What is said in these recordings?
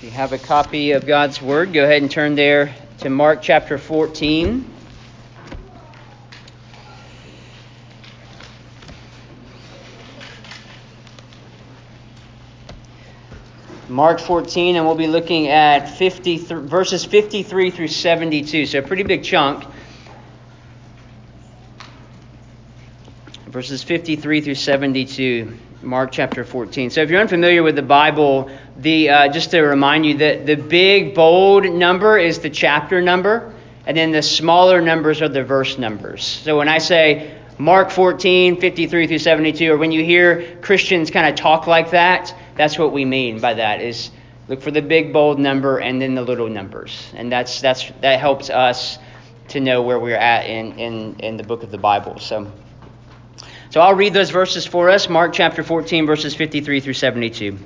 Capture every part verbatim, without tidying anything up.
If you have a copy of God's Word, go ahead and turn there to Mark chapter fourteen. Mark fourteen, and we'll be looking at fifty-three, verses fifty-three through seventy-two, so a pretty big chunk. Verses fifty-three through seventy-two, Mark chapter fourteen. So if you're unfamiliar with the Bible, the uh, just to remind you that the big bold number is the chapter number, and then the smaller numbers are the verse numbers. So when I say Mark fourteen, fifty-three through seventy-two, or when you hear Christians kind of talk like that, that's what we mean by that, is look for the big bold number and then the little numbers. And that's that's that helps us to know where we're at in, in, in the book of the Bible. So. So I'll read those verses for us, Mark chapter fourteen, verses fifty-three through seventy-two.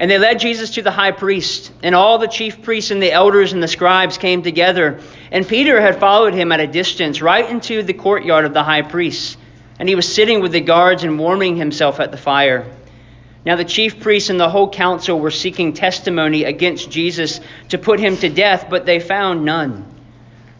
And they led Jesus to the high priest, and all the chief priests and the elders and the scribes came together. And Peter had followed him at a distance, right into the courtyard of the high priest. And he was sitting with the guards and warming himself at the fire. Now the chief priests and the whole council were seeking testimony against Jesus to put him to death, but they found none.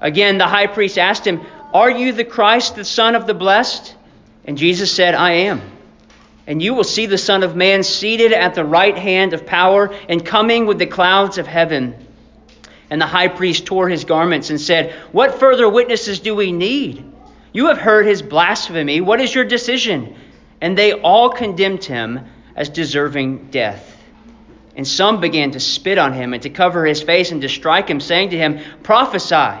Again, the high priest asked him, "Are you the Christ, the Son of the Blessed?" And Jesus said, "I am. And you will see the Son of Man seated at the right hand of power and coming with the clouds of heaven." And the high priest tore his garments and said, "What further witnesses do we need? You have heard his blasphemy. What is your decision?" And they all condemned him as deserving death. And some began to spit on him and to cover his face and to strike him, saying to him, "Prophesy."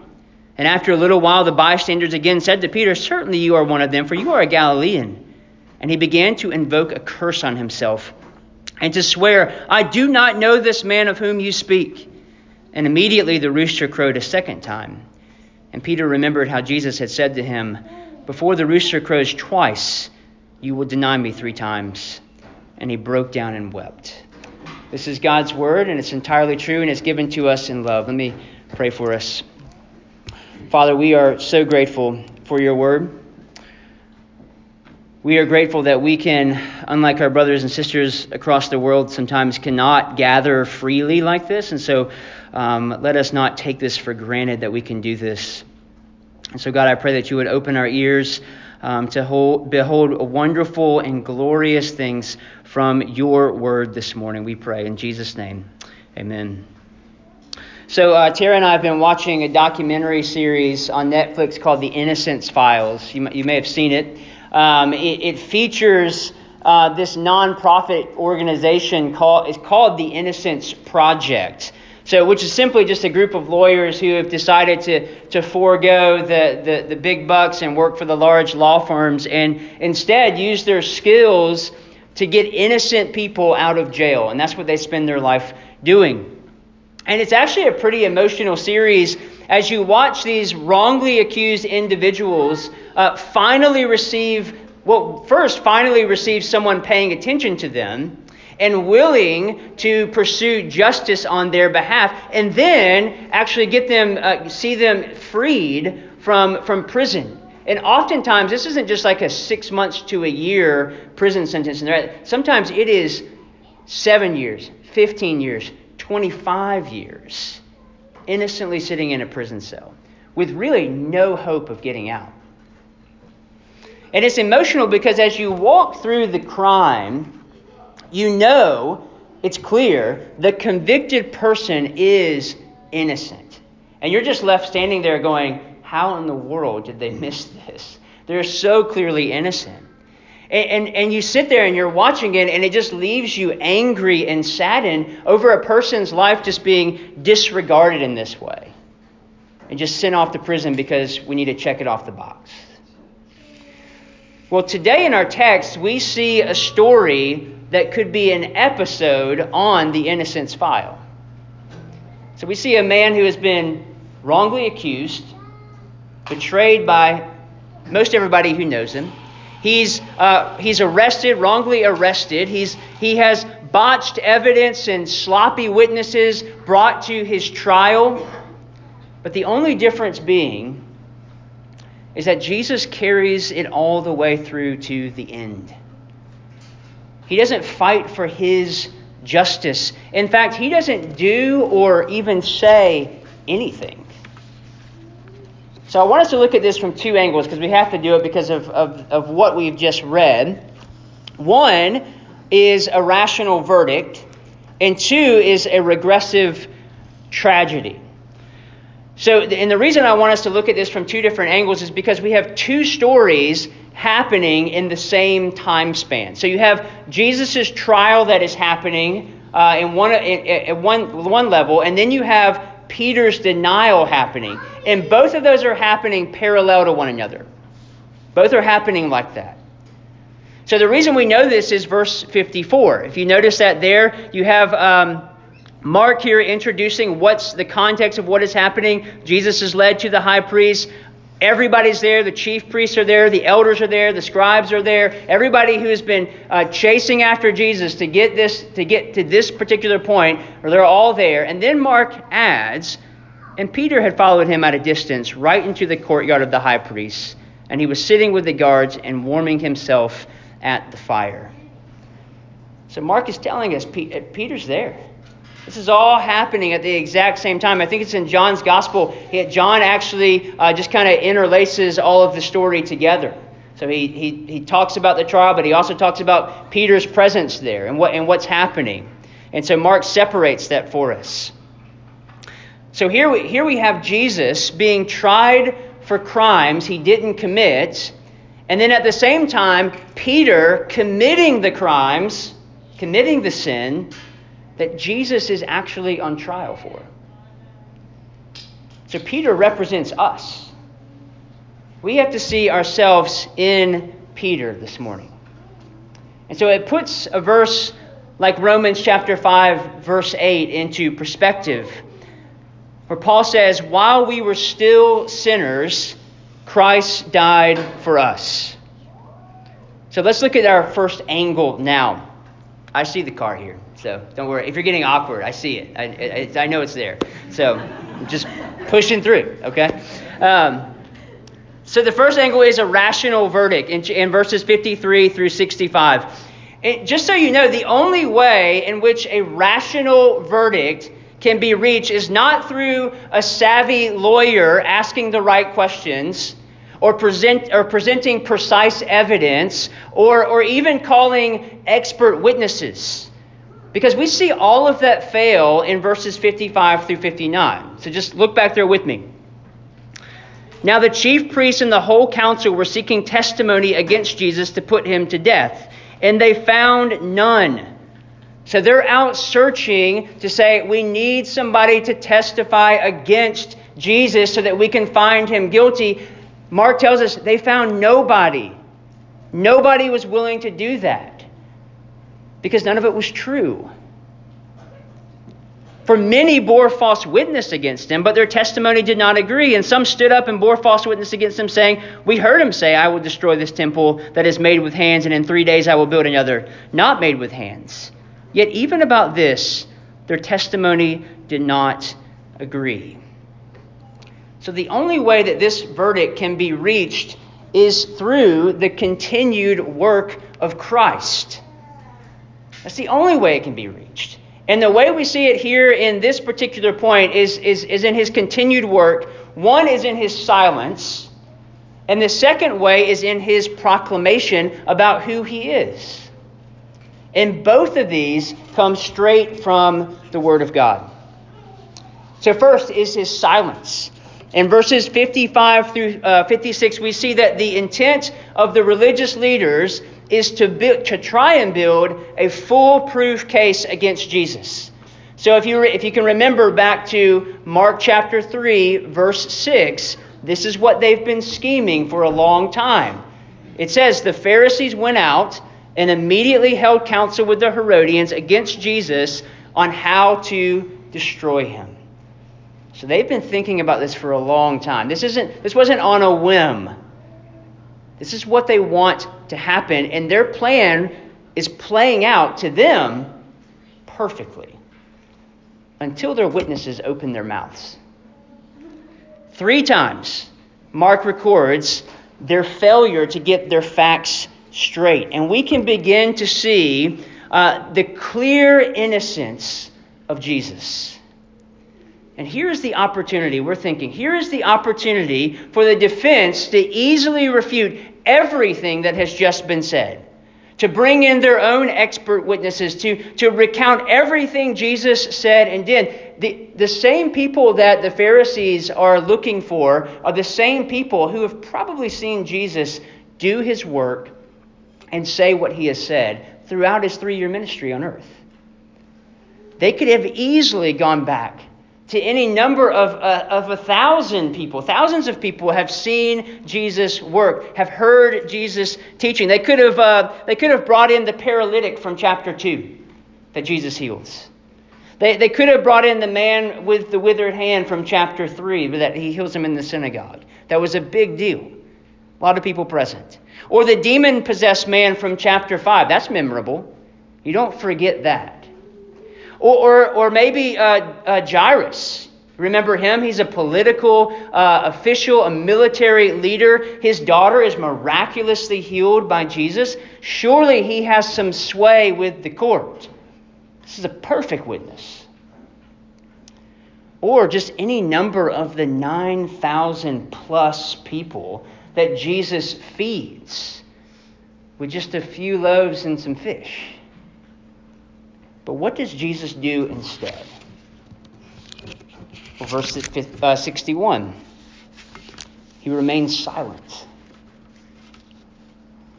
And after a little while, the bystanders again said to Peter, "Certainly you are one of them, for you are a Galilean." And he began to invoke a curse on himself and to swear, "I do not know this man of whom you speak." And immediately the rooster crowed a second time. And Peter remembered how Jesus had said to him, "Before the rooster crows twice, you will deny me three times." And he broke down and wept. This is God's word, and it's entirely true, and it's given to us in love. Let me pray for us. Father, we are so grateful for your word. We are grateful that we can, unlike our brothers and sisters across the world, sometimes cannot gather freely like this. And so um, let us not take this for granted that we can do this. And so, God, I pray that you would open our ears um, to hold, behold wonderful and glorious things from your word this morning. We pray in Jesus' name. Amen. So uh, Tara and I have been watching a documentary series on Netflix called The Innocence Files. You, you may have seen it. Um, it, it features uh, this nonprofit organization called it's called The Innocence Project. So, which is simply just a group of lawyers who have decided to to forego the, the, the big bucks and work for the large law firms and instead use their skills to get innocent people out of jail. And that's what they spend their life doing. And it's actually a pretty emotional series as you watch these wrongly accused individuals uh, finally receive, well, first finally receive someone paying attention to them and willing to pursue justice on their behalf, and then actually get them, uh, see them freed from, from prison. And oftentimes, this isn't just like a six months to a year prison sentence. Sometimes it is seven years, fifteen years. twenty-five years innocently sitting in a prison cell with really no hope of getting out. And it's emotional because as you walk through the crime, you know it's clear the convicted person is innocent. And you're just left standing there going, how in the world did they miss this? They're so clearly innocent. And, and and you sit there and you're watching it, and it just leaves you angry and saddened over a person's life just being disregarded in this way. And just sent off to prison because we need to check it off the box. Well, today in our text, we see a story that could be an episode on the Innocence File. So we see a man who has been wrongly accused, betrayed by most everybody who knows him. He's uh, he's arrested, wrongly arrested. He's he has botched evidence and sloppy witnesses brought to his trial. But the only difference being is that Jesus carries it all the way through to the end. He doesn't fight for his justice. In fact, he doesn't do or even say anything. So I want us to look at this from two angles because we have to do it because of, of, of what we've just read. One is a rational verdict, and two is a regressive tragedy. So, and the reason I want us to look at this from two different angles is because we have two stories happening in the same time span. So you have Jesus' trial that is happening uh, in one at one one level, and then you have Peter's denial happening. And both of those are happening parallel to one another. Both are happening like that. So the reason we know this is verse fifty-four. If you notice that there, you have um, Mark here introducing what's the context of what is happening. Jesus is led to the high priest. Everybody's there. The chief priests are there. The elders are there. The scribes are there. Everybody who has been uh, chasing after Jesus to get this to get to this particular point, or they're all there. And then Mark adds, and Peter had followed him at a distance right into the courtyard of the high priest, and he was sitting with the guards and warming himself at the fire. So Mark is telling us Peter's there. This is all happening at the exact same time. I think it's in John's gospel. John actually uh, just kind of interlaces all of the story together. So he, he he talks about the trial, but he also talks about Peter's presence there and what and what's happening. And so Mark separates that for us. So here we, here we have Jesus being tried for crimes he didn't commit. And then at the same time, Peter committing the crimes, committing the sin that Jesus is actually on trial for. So Peter represents us. We have to see ourselves in Peter this morning. And so it puts a verse like Romans chapter five, verse eight into perspective, where Paul says, while we were still sinners, Christ died for us. So let's look at our first angle now. I see the car here, so don't worry. If you're getting awkward, I see it. I, I, I know it's there. So I'm just pushing through, okay? Um, so the first angle is a rational verdict in, in verses fifty-three through sixty-five. It, just so you know, the only way in which a rational verdict can be reached is not through a savvy lawyer asking the right questions, or present or presenting precise evidence, or, or even calling expert witnesses. Because we see all of that fail in verses fifty-five through fifty-nine. So just look back there with me. Now the chief priests and the whole council were seeking testimony against Jesus to put him to death, and they found none. So they're out searching to say, we need somebody to testify against Jesus so that we can find him guilty. Mark tells us they found nobody. Nobody was willing to do that because none of it was true. For many bore false witness against him, but their testimony did not agree. And some stood up and bore false witness against him, saying, we heard him say, I will destroy this temple that is made with hands, and in three days I will build another not made with hands. Yet even about this, their testimony did not agree. So the only way that this verdict can be reached is through the continued work of Christ. That's the only way it can be reached. And the way we see it here in this particular point is, is, is in his continued work. One is in his silence. And the second way is in his proclamation about who he is. And both of these come straight from the Word of God. So first is his silence. In verses fifty-five through uh, fifty-six, we see that the intent of the religious leaders is to build, to try and build a foolproof case against Jesus. So if you re, if you can remember back to Mark chapter three, verse six, this is what they've been scheming for a long time. It says, the Pharisees went out and immediately held counsel with the Herodians against Jesus on how to destroy him. So they've been thinking about this for a long time. This isn't, this wasn't on a whim. This is what they want to happen, and their plan is playing out to them perfectly until their witnesses open their mouths. Three times, Mark records their failure to get their facts straight. And we can begin to see uh, the clear innocence of Jesus. And here's the opportunity we're thinking. Here is the opportunity for the defense to easily refute everything that has just been said, to bring in their own expert witnesses, to, to recount everything Jesus said and did. The, the same people that the Pharisees are looking for are the same people who have probably seen Jesus do his work and say what he has said throughout his three-year ministry on earth. They could have easily gone back to any number of, uh, of a thousand people. Thousands of people have seen Jesus work, have heard Jesus teaching. They could have uh, they could have brought in the paralytic from chapter two that Jesus heals. They, they could have brought in the man with the withered hand from chapter three, that he heals him in the synagogue. That was a big deal. A lot of people present. Or the demon-possessed man from chapter five. That's memorable. You don't forget that. Or, or, or maybe uh, uh, Jairus. Remember him? He's a political uh, official, a military leader. His daughter is miraculously healed by Jesus. Surely he has some sway with the court. This is a perfect witness. Or just any number of the nine thousand plus people that Jesus feeds with just a few loaves and some fish. But what does Jesus do instead? Well, verse sixty-one, he remains silent.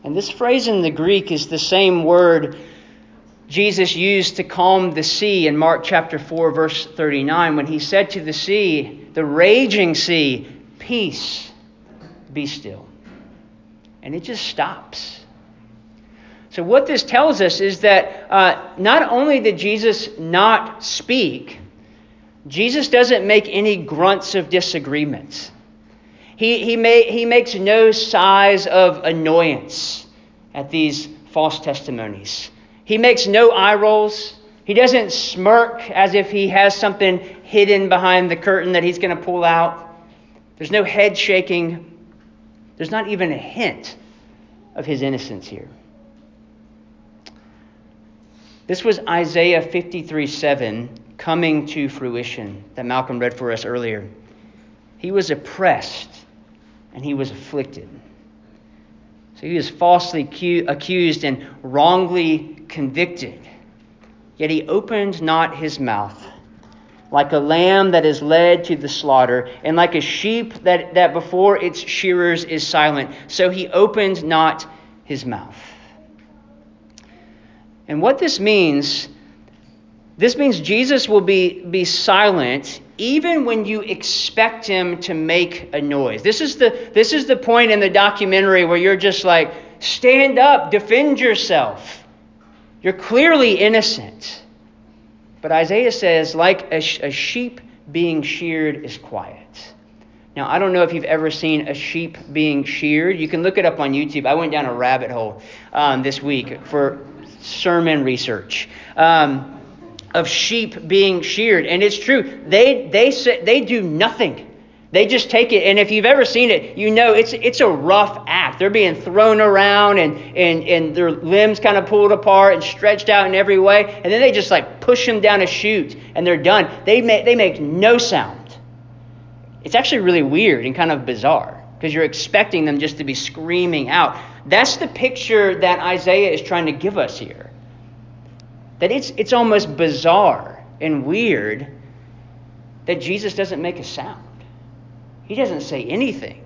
And this phrase in the Greek is the same word Jesus used to calm the sea in Mark chapter four, verse thirty-nine, when he said to the sea, the raging sea, peace, be still. And it just stops. So what this tells us is that uh, not only did Jesus not speak, Jesus doesn't make any grunts of disagreement. He he, may, he makes no sighs of annoyance at these false testimonies. He makes no eye rolls. He doesn't smirk as if he has something hidden behind the curtain that he's going to pull out. There's no head shaking. There's not even a hint of his innocence here. This was Isaiah fifty-three seven coming to fruition that Malcolm read for us earlier. He was oppressed and he was afflicted. So he was falsely accused and wrongly convicted. Yet he opened not his mouth. Like a lamb that is led to the slaughter, and like a sheep that, that before its shearers is silent, so he opened not his mouth. And what this means, this means Jesus will be, be silent even when you expect him to make a noise. This is the this is the point in the documentary where you're just like, stand up, defend yourself. You're clearly innocent. But Isaiah says, like a, a sheep being sheared is quiet. Now, I don't know if you've ever seen a sheep being sheared. You can look it up on YouTube. I went down a rabbit hole um, this week for sermon research um, of sheep being sheared, and it's true. They they they do nothing. They just take it, and if you've ever seen it, you know it's it's a rough act. They're being thrown around, and and and their limbs kind of pulled apart and stretched out in every way, and then they just like push them down a chute, and they're done. They make they make no sound. It's actually really weird and kind of bizarre, because you're expecting them just to be screaming out. That's the picture that Isaiah is trying to give us here. that it's it's almost bizarre and weird that Jesus doesn't make a sound. He doesn't say anything.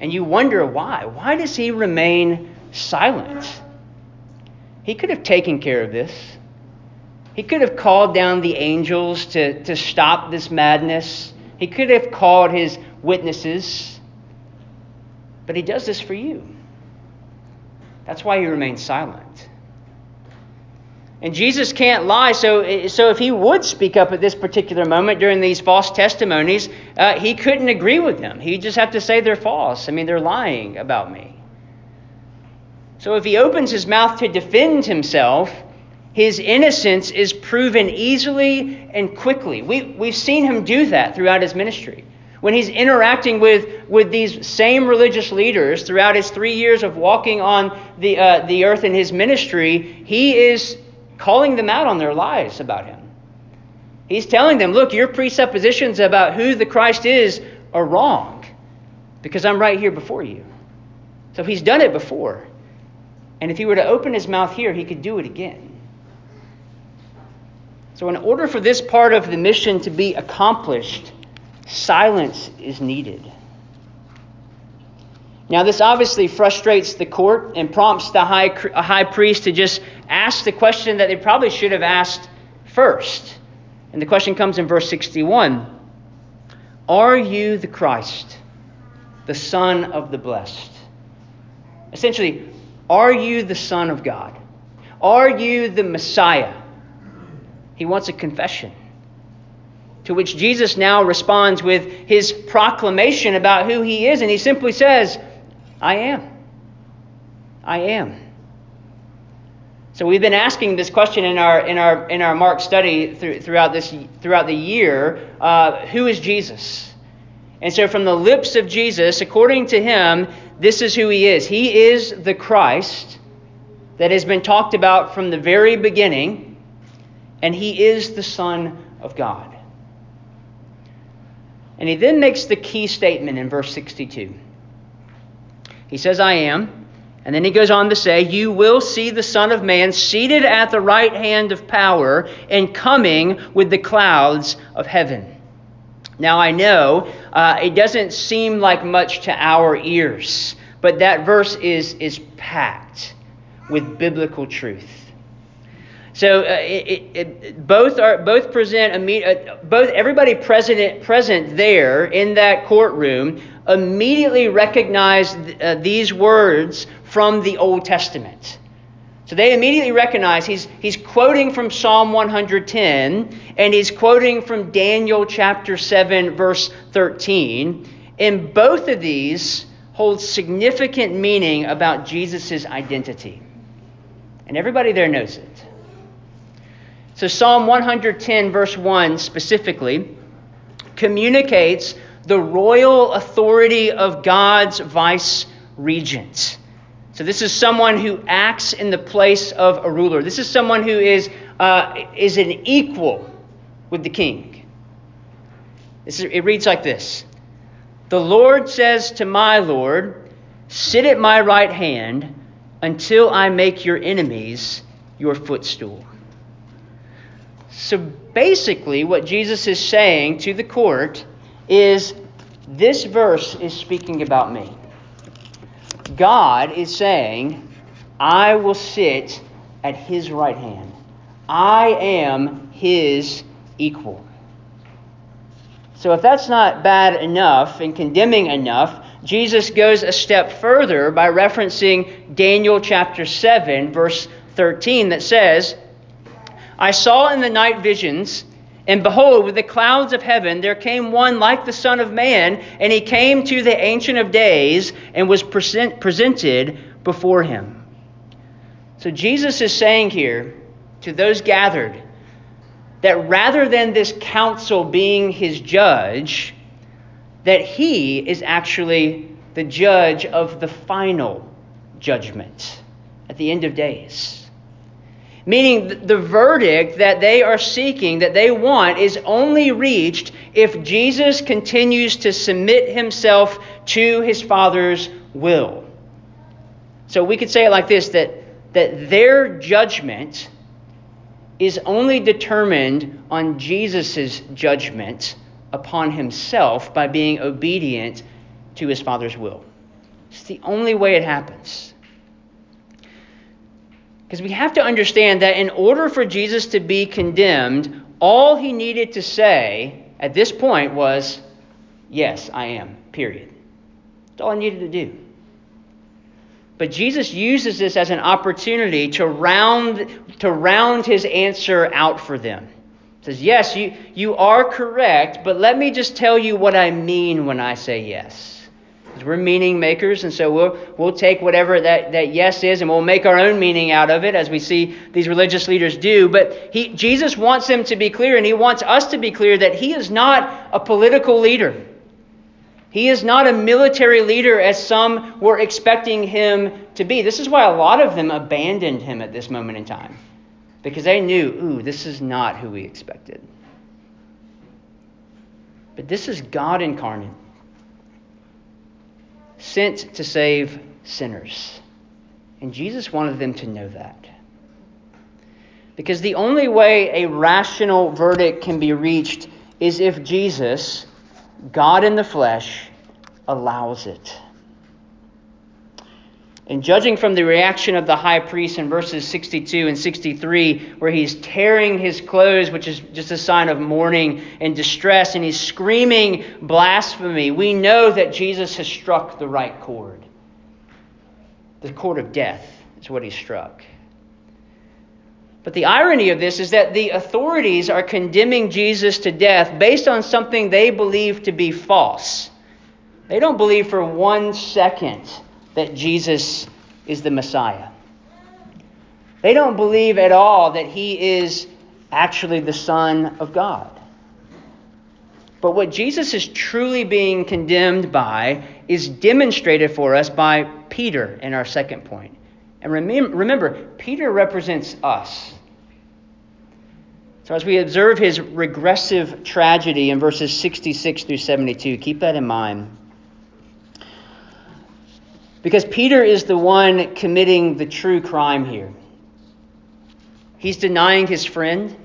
And you wonder why. Why does he remain silent? He could have taken care of this. He could have called down the angels to, to stop this madness. He could have called his witnesses. But he does this for you. That's why he remains silent. And Jesus can't lie, so, so if he would speak up at this particular moment during these false testimonies, uh, he couldn't agree with them. He'd just have to say they're false. I mean, they're lying about me. So if he opens his mouth to defend himself, his innocence is proven easily and quickly. We, we've seen him do that throughout his ministry. When he's interacting with, with these same religious leaders throughout his three years of walking on the, uh, the earth in his ministry, he is calling them out on their lies about him. He's telling them, look, your presuppositions about who the Christ is are wrong because I'm right here before you. So he's done it before. And if he were to open his mouth here, he could do it again. So in order for this part of the mission to be accomplished, silence is needed. Now, this obviously frustrates the court and prompts the high, high priest to just ask the question that they probably should have asked first. And the question comes in verse sixty-one. Are you the Christ, the Son of the Blessed? Essentially, are you the Son of God? Are you the Messiah? He wants a confession, to which Jesus now responds with his proclamation about who he is. And he simply says, I am. I am. So we've been asking this question in our in our in our Mark study through, throughout this throughout the year. Uh, who is Jesus? And so from the lips of Jesus, according to him, this is who he is. He is the Christ that has been talked about from the very beginning, and he is the Son of God. And he then makes the key statement in verse sixty-two. He says, I am. And then he goes on to say, you will see the Son of Man seated at the right hand of power and coming with the clouds of heaven. Now, I know uh, it doesn't seem like much to our ears, but that verse is, is packed with biblical truth. So uh, it, it, both are both present uh, both everybody present present there in that courtroom immediately recognized th- uh, these words from the Old Testament. So they immediately recognize he's he's quoting from Psalm one hundred ten and he's quoting from Daniel chapter seven verse thirteen, and both of these hold significant meaning about Jesus' identity, and everybody there knows it. So Psalm one hundred ten verse one specifically communicates the royal authority of God's vice regent. So this is someone who acts in the place of a ruler. This is someone who is uh, is an equal with the king. This is, it reads like this. The Lord says to my Lord, sit at my right hand until I make your enemies your footstool. So basically what Jesus is saying to the court is this verse is speaking about me. God is saying, I will sit at his right hand. I am his equal. So if that's not bad enough and condemning enough, Jesus goes a step further by referencing Daniel chapter seven, verse thirteen, that says, I saw in the night visions, and behold, with the clouds of heaven, there came one like the Son of Man, and he came to the Ancient of Days and was present, presented before him. So Jesus is saying here to those gathered that rather than this council being his judge, that he is actually the judge of the final judgment at the end of days. Meaning the verdict that they are seeking, that they want, is only reached if Jesus continues to submit himself to his Father's will. So we could say it like this, that, that their judgment is only determined on Jesus' judgment upon himself by being obedient to his Father's will. It's the only way it happens. Because we have to understand that in order for Jesus to be condemned, all he needed to say at this point was, yes, I am, period. That's all I needed to do. But Jesus uses this as an opportunity to round to round his answer out for them. He says, yes, you, you are correct, but let me just tell you what I mean when I say yes. Because we're meaning makers, and so we'll we'll take whatever that, that yes is, and we'll make our own meaning out of it, as we see these religious leaders do. But he, Jesus wants them to be clear, and he wants us to be clear that he is not a political leader. He is not a military leader as some were expecting him to be. This is why a lot of them abandoned him at this moment in time, because they knew, ooh, this is not who we expected. But this is God incarnate, sent to save sinners. And Jesus wanted them to know that. Because the only way a rational verdict can be reached is if Jesus, God in the flesh, allows it. And judging from the reaction of the high priest in verses sixty-two and sixty-three, where he's tearing his clothes, which is just a sign of mourning and distress, and he's screaming blasphemy, we know that Jesus has struck the right chord. The chord of death is what he struck. But the irony of this is that the authorities are condemning Jesus to death based on something they believe to be false. They don't believe for one second that Jesus is the Messiah. They don't believe at all that he is actually the Son of God. But what Jesus is truly being condemned by is demonstrated for us by Peter in our second point. And remember, Peter represents us. So as we observe his regressive tragedy in verses sixty-six through seventy-two, keep that in mind. Because Peter is the one committing the true crime here. He's denying his friend.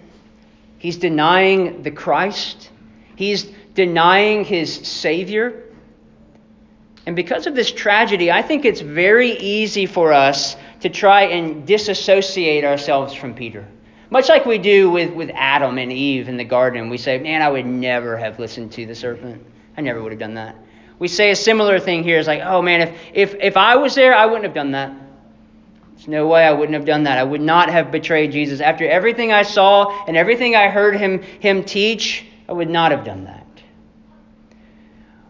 He's denying the Christ. He's denying his Savior. And because of this tragedy, I think it's very easy for us to try and disassociate ourselves from Peter. Much like we do with, with Adam and Eve in the garden. We say, man, I would never have listened to the serpent. I never would have done that. We say a similar thing here. It's like, oh man, if, if, if I was there, I wouldn't have done that. There's no way I wouldn't have done that. I would not have betrayed Jesus. After everything I saw and everything I heard him, him teach, I would not have done that.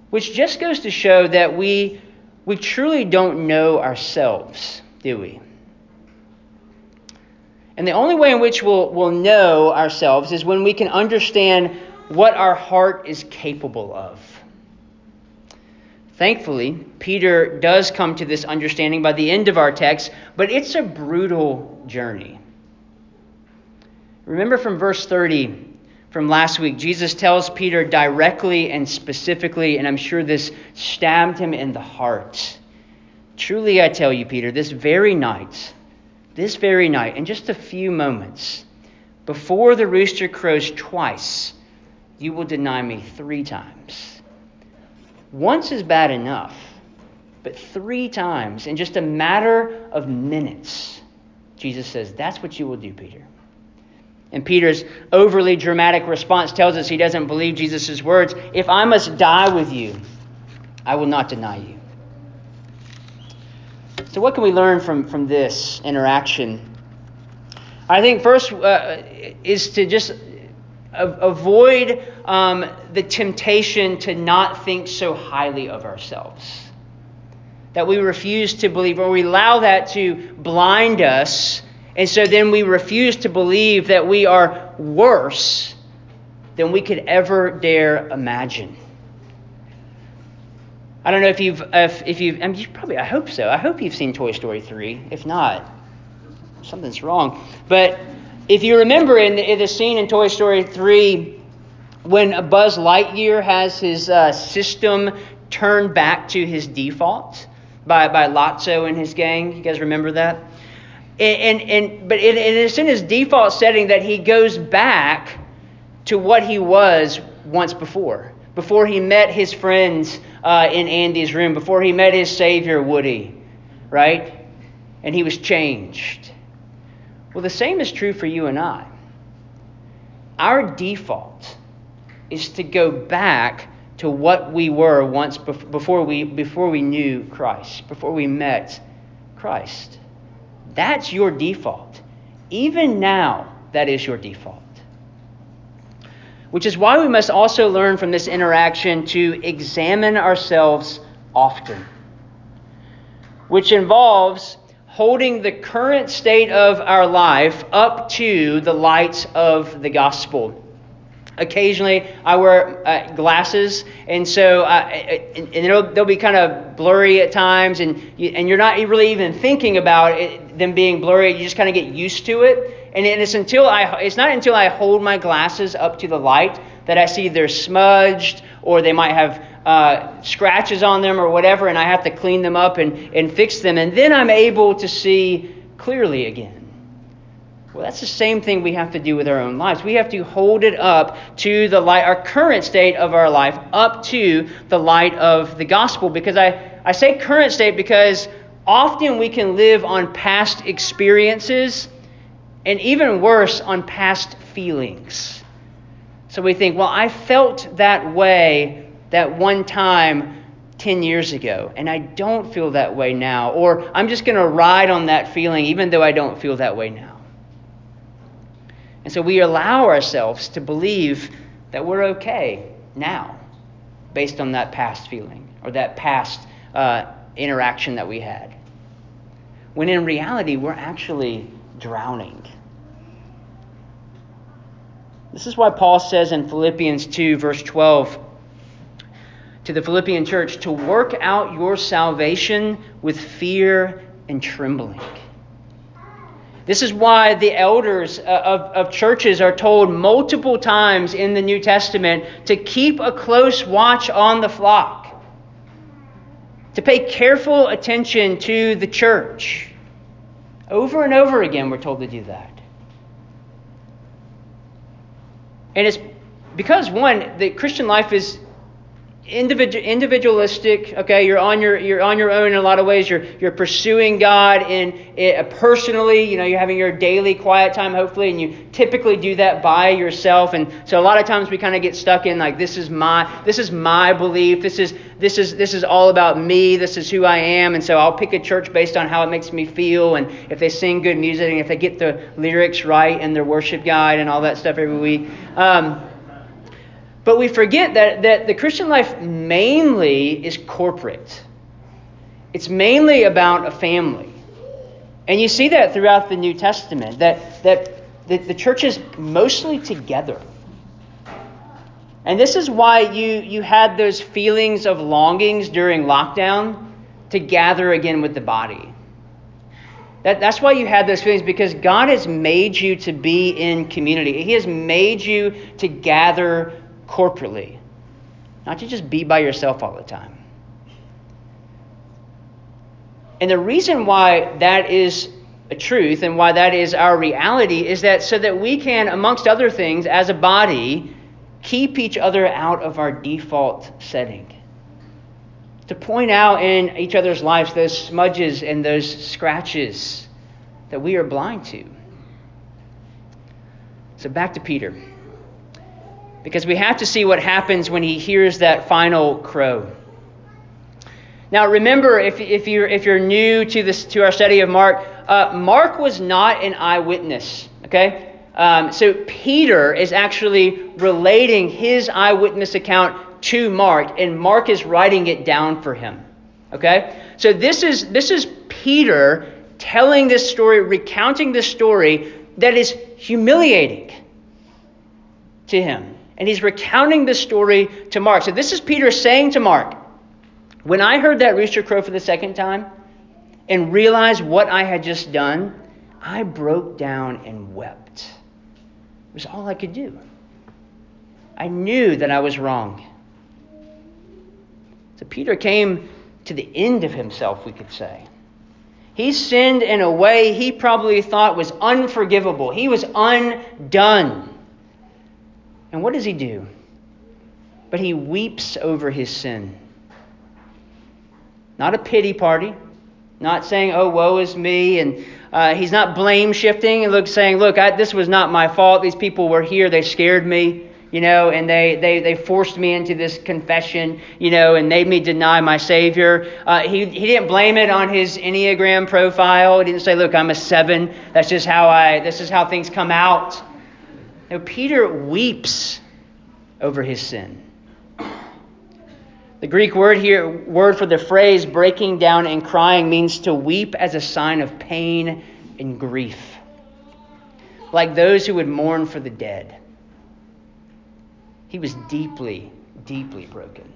Which just goes to show that we, we truly don't know ourselves, do we? And the only way in which we'll, we'll know ourselves is when we can understand what our heart is capable of. Thankfully, Peter does come to this understanding by the end of our text, but it's a brutal journey. Remember from verse thirty from last week, Jesus tells Peter directly and specifically, and I'm sure this stabbed him in the heart. Truly, I tell you, Peter, this very night, This very night, in just a few moments, before the rooster crows twice, you will deny me three times. Once is bad enough, but three times in just a matter of minutes, Jesus says, that's what you will do, Peter. And Peter's overly dramatic response tells us he doesn't believe Jesus' words. If I must die with you, I will not deny you. So what can we learn from, from this interaction? I think first uh, is to just a- avoid um, the temptation to not think so highly of ourselves. That we refuse to believe, or we allow that to blind us, and so then we refuse to believe that we are worse than we could ever dare imagine. I don't know if you've, if, if you've, I mean, you probably, I hope so. I hope you've seen Toy Story three. If not, something's wrong. But if you remember in the, in the scene in Toy Story three, when Buzz Lightyear has his uh, system turned back to his default by, by Lotso and his gang, you guys remember that? And, and but it, it is in his default setting that he goes back to what he was once before. Before he met his friends uh, in Andy's room, before he met his Savior, Woody, right? And he was changed. Well, the same is true for you and I. Our default is to go back to what we were once before we before we knew Christ, before we met Christ. That's your default. Even now, that is your default. Which is why we must also learn from this interaction to examine ourselves often, which involves holding the current state of our life up to the lights of the gospel. Occasionally, I wear uh, glasses, and so I, and, and it'll, they'll be kind of blurry at times, and you, and you're not really even thinking about it, them being blurry. You just kind of get used to it. And it's until I, it's not until I hold my glasses up to the light that I see they're smudged or they might have uh, scratches on them or whatever, and I have to clean them up and, and fix them. And then I'm able to see clearly again. Well, that's the same thing we have to do with our own lives. We have to hold it up to the light, our current state of our life, up to the light of the gospel. Because I, I say current state because often we can live on past experiences and even worse, on past feelings. So we think, well, I felt that way that one time ten years ago, and I don't feel that way now. Or I'm just going to ride on that feeling even though I don't feel that way now. And so we allow ourselves to believe that we're okay now based on that past feeling or that past uh, interaction that we had. When in reality, we're actually drowning. This is why Paul says in Philippians two, verse twelve, to the Philippian church, to work out your salvation with fear and trembling. This is why the elders of, of churches are told multiple times in the New Testament to keep a close watch on the flock, to pay careful attention to the church. Over and over again, we're told to do that. And it's because, one, the Christian life is individual, individualistic. Okay, you're on your you're on your own in a lot of ways. You're you're pursuing God and it, personally, you know, you're having your daily quiet time, hopefully, and you typically do that by yourself. And so, a lot of times, we kind of get stuck in like this is my this is my belief. This is this is this is all about me. This is who I am. And so, I'll pick a church based on how it makes me feel, and if they sing good music, and if they get the lyrics right, and their worship guide, and all that stuff every week. Um, But we forget that, that the Christian life mainly is corporate. It's mainly about a family. And you see that throughout the New Testament, that, that the, the church is mostly together. And this is why you, you had those feelings of longings during lockdown to gather again with the body. That, that's why you had those feelings, because God has made you to be in community. He has made you to gather corporately, not to just be by yourself all the time. And the reason why that is a truth and why that is our reality is that so that we can, amongst other things, as a body, keep each other out of our default setting. To point out in each other's lives those smudges and those scratches that we are blind to. So back to Peter. Because we have to see what happens when he hears that final crow. Now, remember, if if you're if you're new to this to our study of Mark, uh, Mark was not an eyewitness. Okay, um, so Peter is actually relating his eyewitness account to Mark, and Mark is writing it down for him. Okay, so this is this is Peter telling this story, recounting this story that is humiliating to him. And he's recounting this story to Mark. So this is Peter saying to Mark, when I heard that rooster crow for the second time and realized what I had just done, I broke down and wept. It was all I could do. I knew that I was wrong. So Peter came to the end of himself, we could say. He sinned in a way he probably thought was unforgivable. He was undone. And what does he do? But he weeps over his sin. Not a pity party. Not saying, oh, woe is me. And uh, he's not blame shifting. And look, saying, look, I, this was not my fault. These people were here. They scared me, you know, and they, they, they forced me into this confession, you know, and made me deny my Savior. Uh, he, he didn't blame it on his Enneagram profile. He didn't say, look, I'm a seven. That's just how I, this is how things come out. No, Peter weeps over his sin. The Greek word here, word for the phrase breaking down and crying, means to weep as a sign of pain and grief, like those who would mourn for the dead. He was deeply, deeply broken.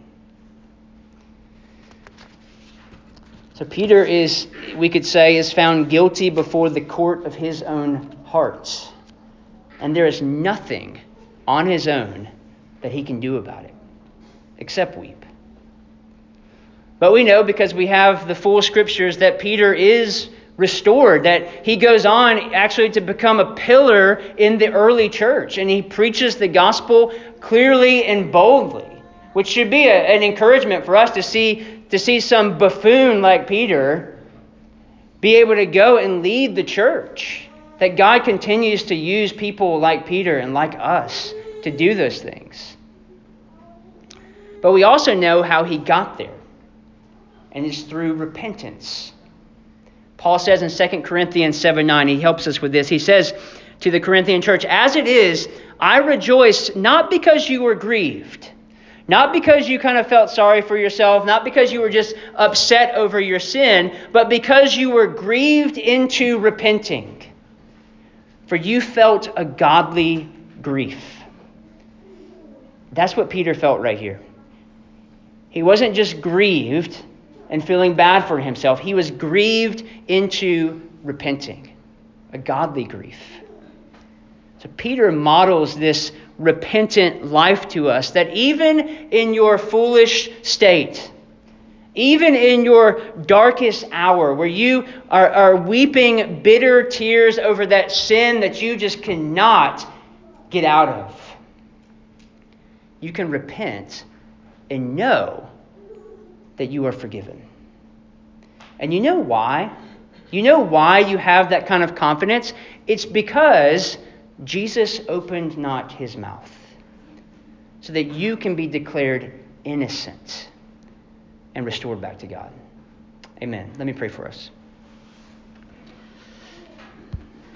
So Peter is, we could say, is found guilty before the court of his own heart. And there is nothing on his own that he can do about it, except weep. But we know, because we have the full scriptures, that Peter is restored, that he goes on actually to become a pillar in the early church. And he preaches the gospel clearly and boldly, which should be a, an encouragement for us to see, to see some buffoon like Peter be able to go and lead the church. That God continues to use people like Peter and like us to do those things. But we also know how he got there. And it's through repentance. Paul says in Second Corinthians seven nine, he helps us with this. He says to the Corinthian church, as it is, I rejoiced not because you were grieved, not because you kind of felt sorry for yourself, not because you were just upset over your sin, but because you were grieved into repenting. For you felt a godly grief. That's what Peter felt right here. He wasn't just grieved and feeling bad for himself. He was grieved into repenting, a godly grief. So Peter models this repentant life to us, that even in your foolish state, even in your darkest hour where you are, are weeping bitter tears over that sin that you just cannot get out of, you can repent and know that you are forgiven. And you know why? You know why you have that kind of confidence? It's because Jesus opened not his mouth, so that you can be declared innocent and restored back to God. Amen. Let me pray for us.